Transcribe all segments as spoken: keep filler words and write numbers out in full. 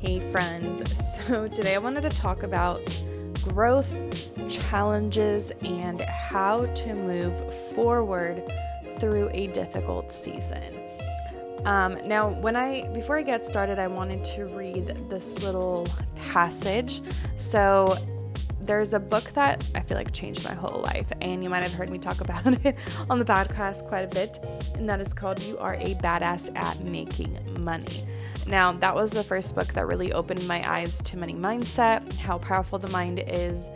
Hey friends, so today I wanted to talk about growth, challenges, and how to move forward through a difficult season. Um, now, when I before I get started, I wanted to read this little passage. So there's a book that I feel like changed my whole life, and you might have heard me talk about it on the podcast quite a bit, and that is called You Are a Badass at Making Money. Now, that was the first book that really opened my eyes to money mindset, how powerful the mind is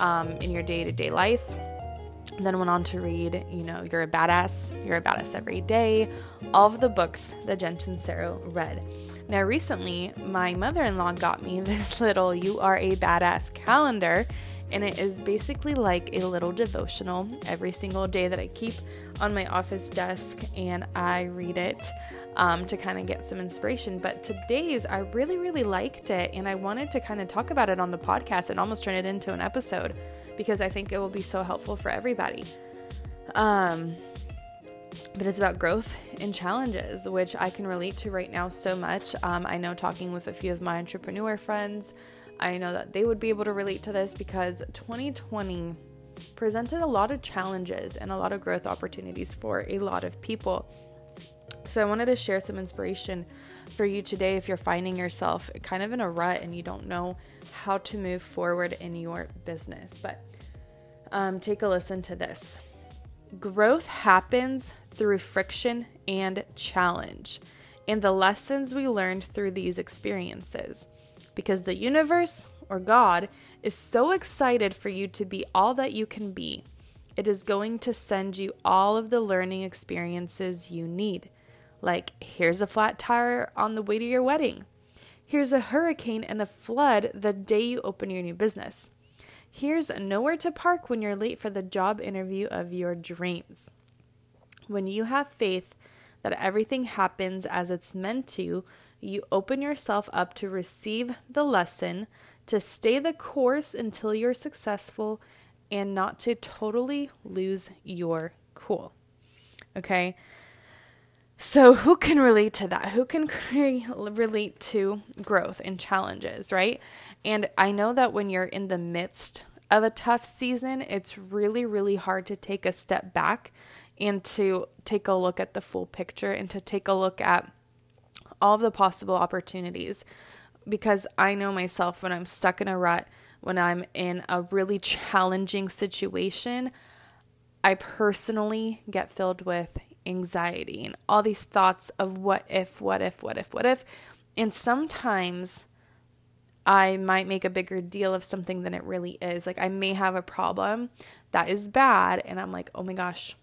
um, in your day-to-day life. Then went on to read, you know, You're a Badass, You're a Badass Every Day, all of the books that Jen Sincero read. Now, recently, my mother-in-law got me this little You Are a Badass calendar, and it is basically like a little devotional every single day that I keep on my office desk, and I read it um, to kind of get some inspiration. But today's, I really, really liked it, and I wanted to kind of talk about it on the podcast and almost turn it into an episode because I think it will be so helpful for everybody. Um... But it's about growth and challenges, which I can relate to right now so much. Um, I know talking with a few of my entrepreneur friends, I know that they would be able to relate to this because twenty twenty presented a lot of challenges and a lot of growth opportunities for a lot of people. So I wanted to share some inspiration for you today if you're finding yourself kind of in a rut and you don't know how to move forward in your business. But um, take a listen to this. Growth happens through friction and challenge, and the lessons we learned through these experiences, because the universe or God is so excited for you to be all that you can be. It is going to send you all of the learning experiences you need. Like, here's a flat tire on the way to your wedding. Here's a hurricane and a flood the day you open your new business. Here's nowhere to park when you're late for the job interview of your dreams. When you have faith that everything happens as it's meant to, you open yourself up to receive the lesson, to stay the course until you're successful, and not to totally lose your cool. Okay? So who can relate to that? Who can cre- relate to growth and challenges, right? And I know that when you're in the midst of a tough season, it's really, really hard to take a step back and to take a look at the full picture and to take a look at all of the possible opportunities. Because I know myself, when I'm stuck in a rut, when I'm in a really challenging situation, I personally get filled with anxiety and all these thoughts of what if, what if, what if, what if. And sometimes I might make a bigger deal of something than it really is. Like, I may have a problem that is bad, and I'm like, oh my gosh,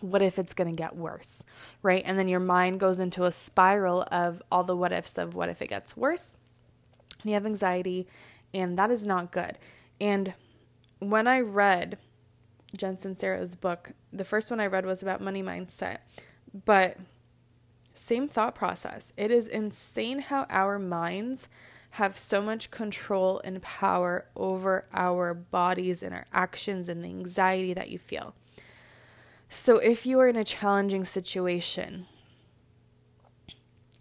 what if it's going to get worse, right? And then your mind goes into a spiral of all the what ifs of what if it gets worse. And you have anxiety, and that is not good. And when I read Jen Sincero's book, the first one I read was about money mindset, but same thought process. It is insane how our minds have so much control and power over our bodies and our actions and the anxiety that you feel. So if you are in a challenging situation,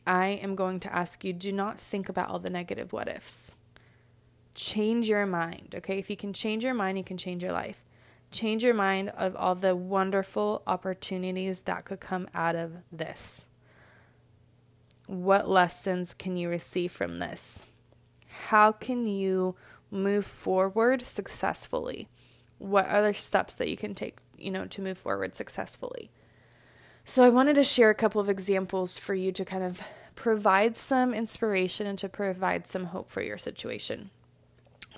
I am going to ask you, do not think about all the negative what ifs. Change your mind, okay? If you can change your mind, you can change your life. Change your mind of all the wonderful opportunities that could come out of this. What lessons can you receive from this? How can you move forward successfully? What other steps that you can take, you know, to move forward successfully? So I wanted to share a couple of examples for you to kind of provide some inspiration and to provide some hope for your situation.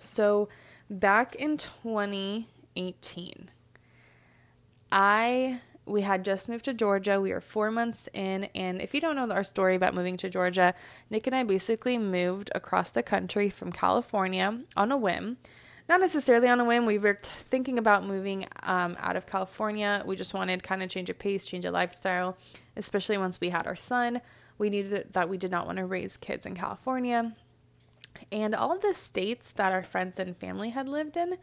So back in twenty eighteen, I we had just moved to Georgia. We were four months in. And if you don't know our story about moving to Georgia, Nick and I basically moved across the country from California on a whim. Not necessarily on a whim. We were t- thinking about moving um, out of California. We just wanted kind of change of pace, change of lifestyle, especially once we had our son. We knew that, that we did not want to raise kids in California. And all of the states that our friends and family had lived in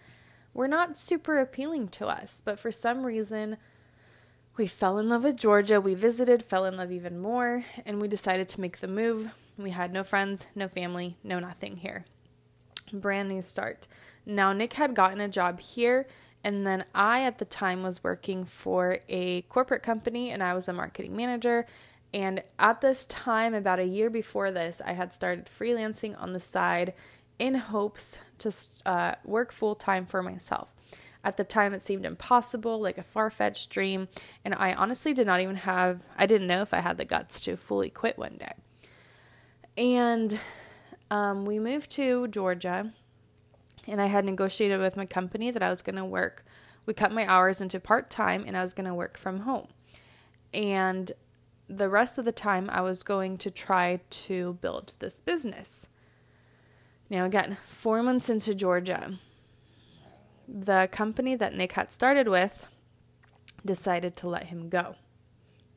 were not super appealing to us. But for some reason, we fell in love with Georgia. We visited, fell in love even more, and we decided to make the move. We had no friends, no family, no nothing here. Brand new start. Now, Nick had gotten a job here, and then I, at the time, was working for a corporate company, and I was a marketing manager. And at this time, about a year before this, I had started freelancing on the side in hopes to uh, work full-time for myself. At the time, it seemed impossible, like a far-fetched dream, and I honestly did not even have, I didn't know if I had the guts to fully quit one day. And um, we moved to Georgia, and I had negotiated with my company that I was going to work. We cut my hours into part-time, and I was going to work from home. And the rest of the time, I was going to try to build this business. Now, again, four months into Georgia, the company that Nick had started with decided to let him go.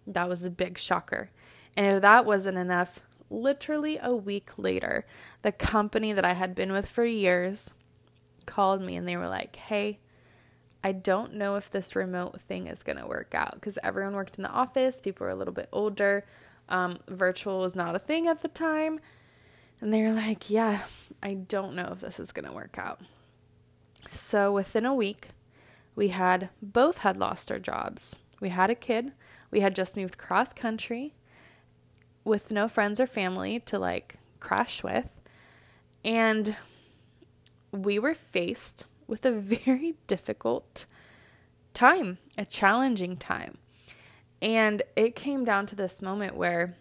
That was a big shocker. And if that wasn't enough, literally a week later, the company that I had been with for years called me and they were like, hey, I don't know if this remote thing is going to work out, because everyone worked in the office. People were a little bit older. Um, virtual was not a thing at the time. And they were like, yeah, I don't know if this is going to work out. So within a week, we had both had lost our jobs. We had a kid. We had just moved cross country with no friends or family to like crash with. And we were faced with a very difficult time, a challenging time. And it came down to this moment where,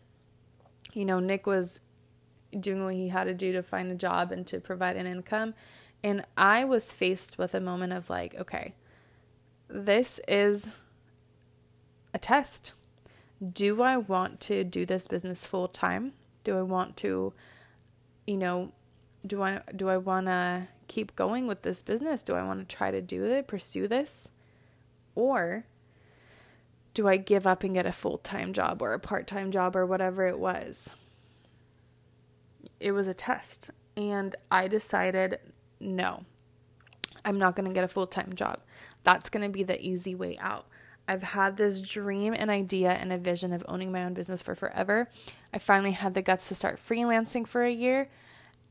you know, Nick was doing what he had to do to find a job and to provide an income. And I was faced with a moment of like, okay, this is a test. Do I want to do this business full time? Do I want to, you know, do I, do I want to keep going with this business? Do I want to try to do it, pursue this? Or do I give up and get a full-time job or a part-time job or whatever it was? It was a test. And I decided, no, I'm not going to get a full-time job. That's going to be the easy way out. I've had this dream and idea and a vision of owning my own business for forever. I finally had the guts to start freelancing for a year.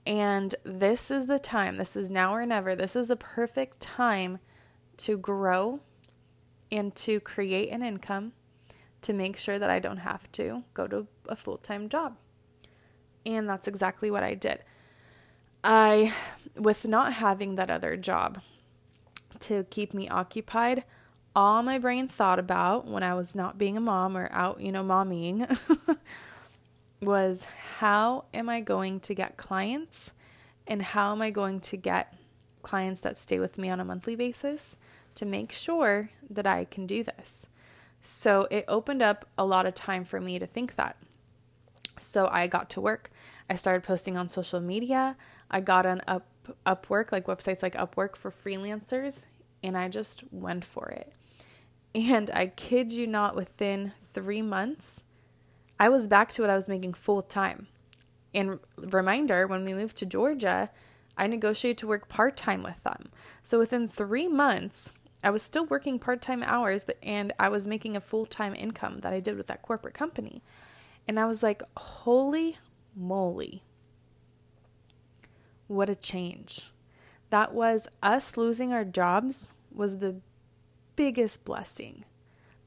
And this is the time, this is now or never, this is the perfect time to grow and to create an income to make sure that I don't have to go to a full-time job. And that's exactly what I did. I, with not having that other job to keep me occupied, all my brain thought about when I was not being a mom or out, you know, mommying was how am I going to get clients and how am I going to get clients that stay with me on a monthly basis to make sure that I can do this. So it opened up a lot of time for me to think that. So I got to work. I started posting on social media. I got on up, Upwork, like websites like Upwork for freelancers, and I just went for it. And I kid you not, within three months, I was back to what I was making full time. And reminder, when we moved to Georgia, I negotiated to work part-time with them. So within three months, I was still working part-time hours, but and I was making a full-time income that I did with that corporate company. And I was like, holy moly, what a change. That was us losing our jobs was the biggest blessing,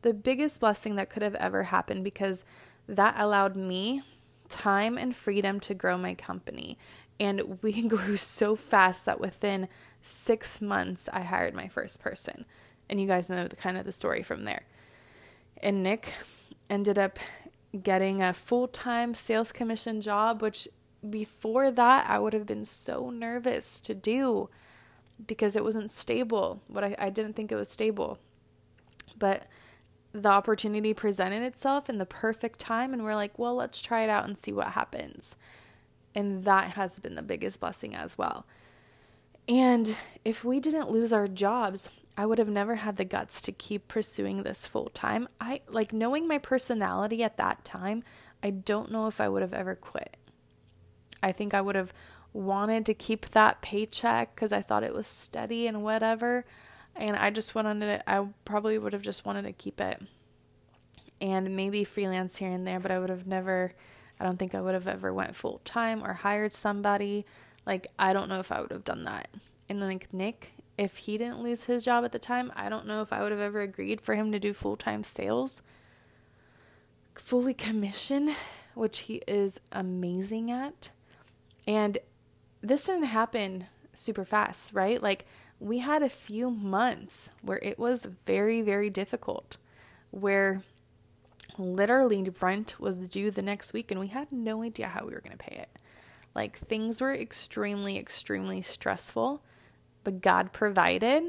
the biggest blessing that could have ever happened, because that allowed me time and freedom to grow my company. And we grew so fast that within six months, I hired my first person. And you guys know the kind of the story from there. And Nick ended up getting a full-time sales commission job, which before that, I would have been so nervous to do because it wasn't stable. What I, I didn't think it was stable. But the opportunity presented itself in the perfect time, and we're like, well, let's try it out and see what happens. And that has been the biggest blessing as well. And if we didn't lose our jobs, I would have never had the guts to keep pursuing this full time. I like knowing my personality at that time, I don't know if I would have ever quit. I think I would have wanted to keep that paycheck because I thought it was steady and whatever. And I just wanted it, I probably would have just wanted to keep it and maybe freelance here and there, but I would have never, I don't think I would have ever went full time or hired somebody. Like, I don't know if I would have done that. And then like Nick, if he didn't lose his job at the time, I don't know if I would have ever agreed for him to do full-time sales, fully commission, which he is amazing at. And this didn't happen super fast, right? Like, we had a few months where it was very, very difficult, where literally rent was due the next week and we had no idea how we were going to pay it. Like, things were extremely, extremely stressful, but God provided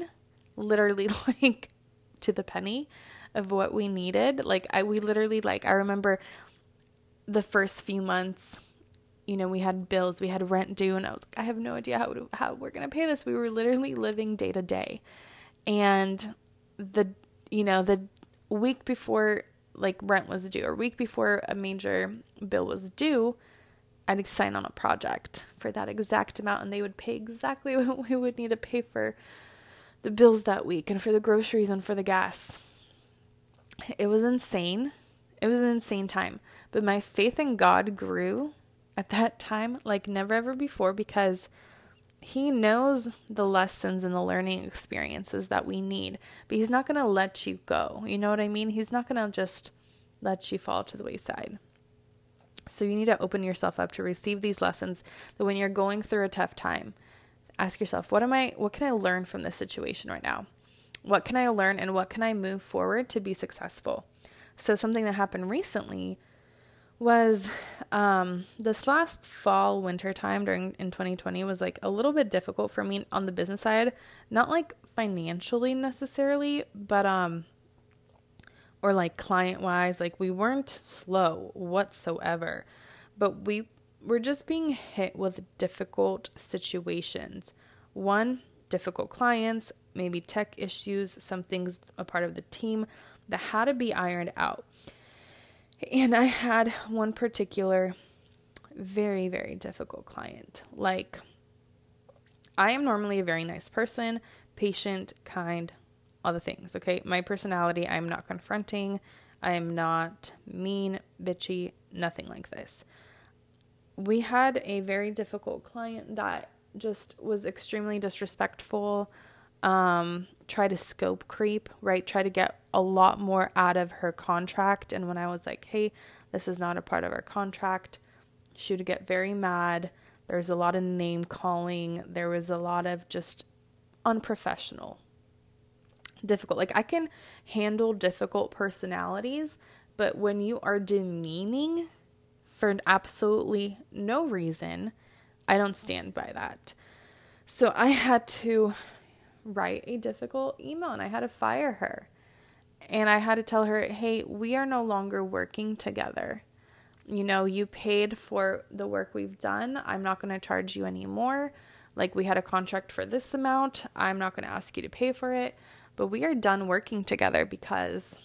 literally like to the penny of what we needed. Like I, we literally like, I remember the first few months, you know, we had bills, we had rent due, and I was like, I have no idea how, to, how we're going to pay this. We were literally living day to day. And the, you know, the week before like rent was due or week before a major bill was due, I'd sign on a project for that exact amount, and they would pay exactly what we would need to pay for the bills that week and for the groceries and for the gas. It was insane. It was an insane time. But my faith in God grew at that time like never ever before, because He knows the lessons and the learning experiences that we need, but He's not going to let you go. You know what I mean? He's not going to just let you fall to the wayside. So you need to open yourself up to receive these lessons, that when you're going through a tough time, ask yourself, what am I, what can I learn from this situation right now? What can I learn, and what can I move forward to be successful? So something that happened recently was um, this last fall, winter time during in twenty twenty was like a little bit difficult for me on the business side, not like financially necessarily, but um. or like client wise, like we weren't slow whatsoever, but we were just being hit with difficult situations. One, difficult clients, maybe tech issues, some things a part of the team that had to be ironed out. And I had one particular very, very difficult client. Like, I am normally a very nice person, patient, kind, all the things, okay? My personality, I'm not confronting. I am not mean, bitchy, nothing like this. We had a very difficult client that just was extremely disrespectful, um, try to scope creep, right? Try to get a lot more out of her contract. And when I was like, hey, this is not a part of our contract, she would get very mad. There's a lot of name calling. There was a lot of just unprofessional. Difficult. Like, I can handle difficult personalities, but when you are demeaning for an absolutely no reason, I don't stand by that. So I had to write a difficult email, and I had to fire her, and I had to tell her, hey, we are no longer working together. You know, you paid for the work we've done. I'm not going to charge you anymore. Like, we had a contract for this amount. I'm not going to ask you to pay for it. But we are done working together, because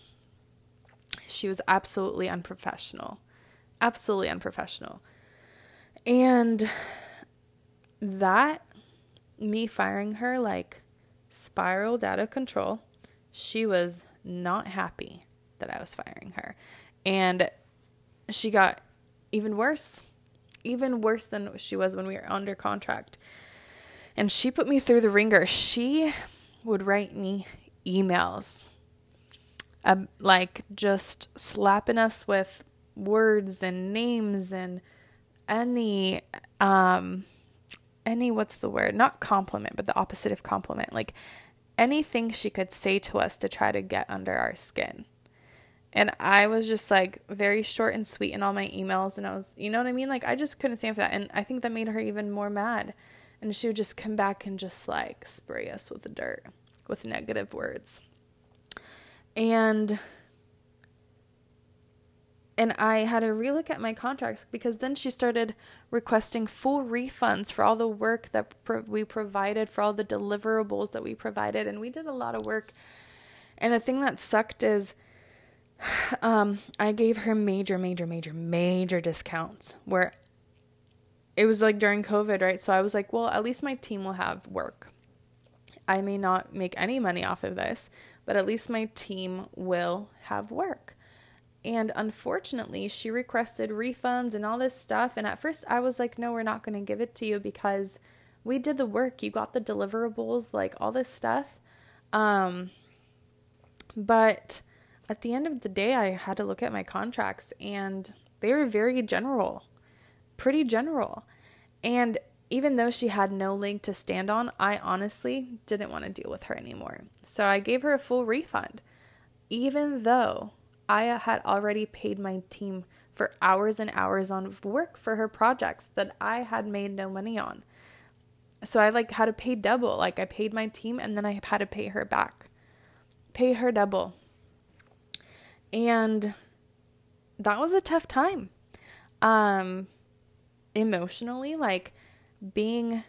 she was absolutely unprofessional, absolutely unprofessional. And that, me firing her, like, spiraled out of control. She was not happy that I was firing her. And she got even worse, even worse than she was when we were under contract. And she put me through the ringer. She would write me emails, um, like just slapping us with words and names and any, um, any, what's the word? Not compliment, but the opposite of compliment. Like, anything she could say to us to try to get under our skin. And I was just like very short and sweet in all my emails. And I was, you know what I mean? Like, I just couldn't stand for that. And I think that made her even more mad. And she would just come back and just like spray us with the dirt, with negative words. And And I had to relook at my contracts, because then she started requesting full refunds for all the work that pro- we provided, for all the deliverables that we provided. And we did a lot of work. And the thing that sucked is um, I gave her major, major, major, major discounts, where it was like during COVID, right? So I was like, well, at least my team will have work. I may not make any money off of this, but at least my team will have work. And unfortunately, she requested refunds and all this stuff. And at first I was like, no, we're not going to give it to you, because we did the work. You got the deliverables, like all this stuff. Um, but at the end of the day, I had to look at my contracts, and they were very general, pretty general. And even though she had no leg to stand on, I honestly didn't want to deal with her anymore. So I gave her a full refund, even though I had already paid my team for hours and hours on work for her projects that I had made no money on. So I like had to pay double. Like I paid my team, and then I had to pay her back, pay her double. And that was a tough time. Um, emotionally, like being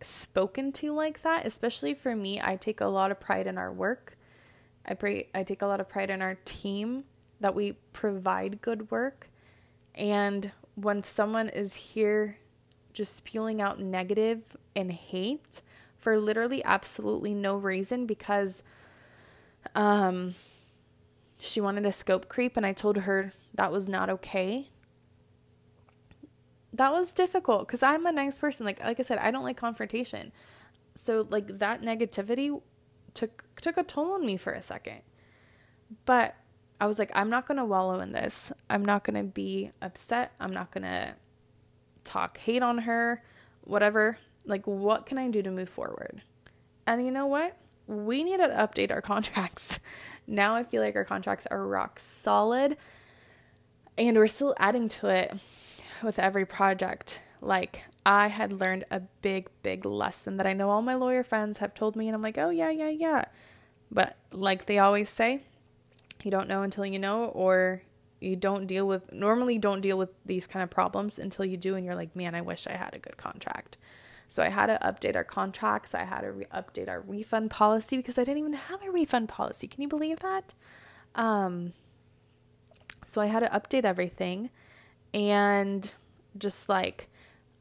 spoken to like that, especially for me, I take a lot of pride in our work. I pray, I take a lot of pride in our team, that we provide good work. And when someone is here just spewing out negative and hate for literally absolutely no reason, because um, she wanted a scope creep and I told her that was not okay. That was difficult, because I'm a nice person. Like, like I said, I don't like confrontation. So like that negativity took took a toll on me for a second. But I was like, I'm not going to wallow in this. I'm not going to be upset. I'm not going to talk hate on her, whatever. Like, what can I do to move forward? And you know what? We need to update our contracts. Now I feel like our contracts are rock solid, and we're still adding to it with every project. Like, I had learned a big, big lesson that I know all my lawyer friends have told me, and I'm like, oh yeah, yeah, yeah. But like they always say, you don't know until you know, or you don't deal with, normally don't deal with these kind of problems until you do. And you're like, man, I wish I had a good contract. So I had to update our contracts. I had to re- update our refund policy, because I didn't even have a refund policy. Can you believe that? Um, so I had to update everything, and just like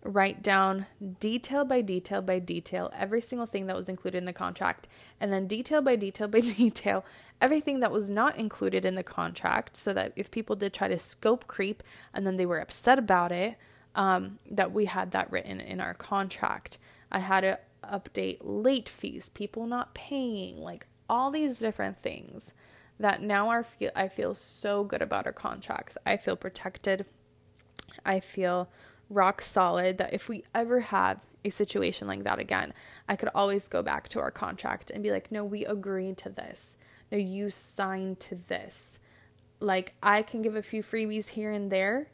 write down detail by detail by detail every single thing that was included in the contract, and then detail by detail by detail everything that was not included in the contract, so that if people did try to scope creep and then they were upset about it, um, that we had that written in our contract. I had to update late fees, people not paying, like all these different things that now are feel I feel so good about our contracts. I feel protected. I feel rock solid that if we ever have a situation like that again, I could always go back to our contract and be like, no, we agreed to this. No, you signed to this. Like, I can give a few freebies here and there,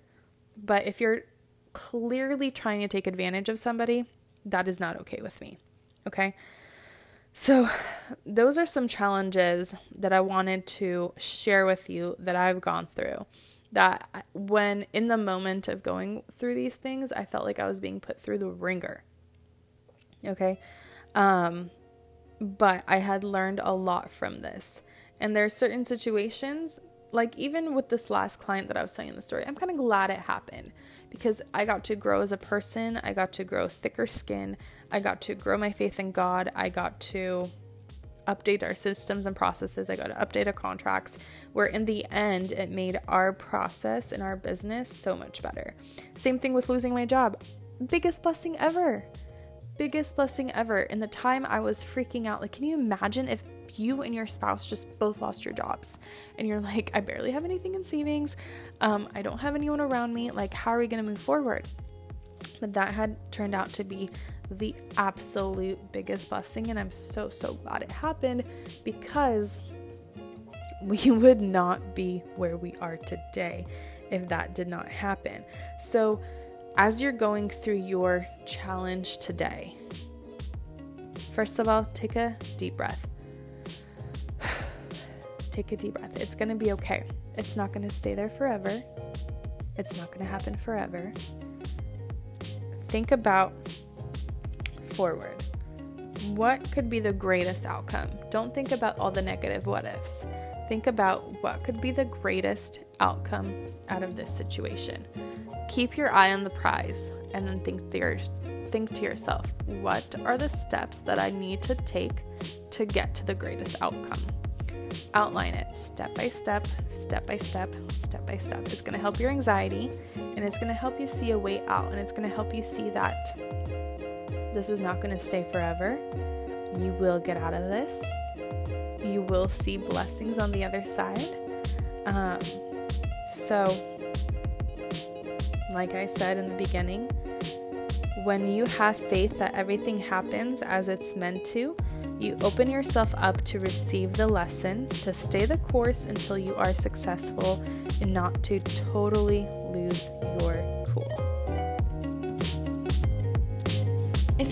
but if you're clearly trying to take advantage of somebody, that is not okay with me. Okay. So those are some challenges that I wanted to share with you that I've gone through. That when in the moment of going through these things, I felt like I was being put through the ringer. Okay. Um, but I had learned a lot from this, and there are certain situations, like even with this last client that I was telling you the story, I'm kind of glad it happened, because I got to grow as a person. I got to grow thicker skin. I got to grow my faith in God. I got to update our systems and processes. I got to update our contracts, where in the end it made our process and our business so much better. Same thing with losing my job. Biggest blessing ever. Biggest blessing ever. In the time I was freaking out, like, can you imagine if you and your spouse just both lost your jobs and you're like, I barely have anything in savings. Um, I don't have anyone around me. Like, how are we going to move forward? But that had turned out to be the absolute biggest blessing, and I'm so so glad it happened, because we would not be where we are today if that did not happen. So as you're going through your challenge today, first of all, take a deep breath. Take a deep breath. It's going to be okay. It's not going to stay there forever. It's not going to happen forever. Think about forward. What could be the greatest outcome? Don't think about all the negative what ifs. Think about what could be the greatest outcome out of this situation. Keep your eye on the prize, and then think to, your, think to yourself, what are the steps that I need to take to get to the greatest outcome? Outline it step by step, step by step, step by step. It's going to help your anxiety, and it's going to help you see a way out, and it's going to help you see that this is not going to stay forever. You will get out of this. You will see blessings on the other side. Um, so, like I said in the beginning, when you have faith that everything happens as it's meant to, you open yourself up to receive the lesson, to stay the course until you are successful, and not to totally lose your cool. If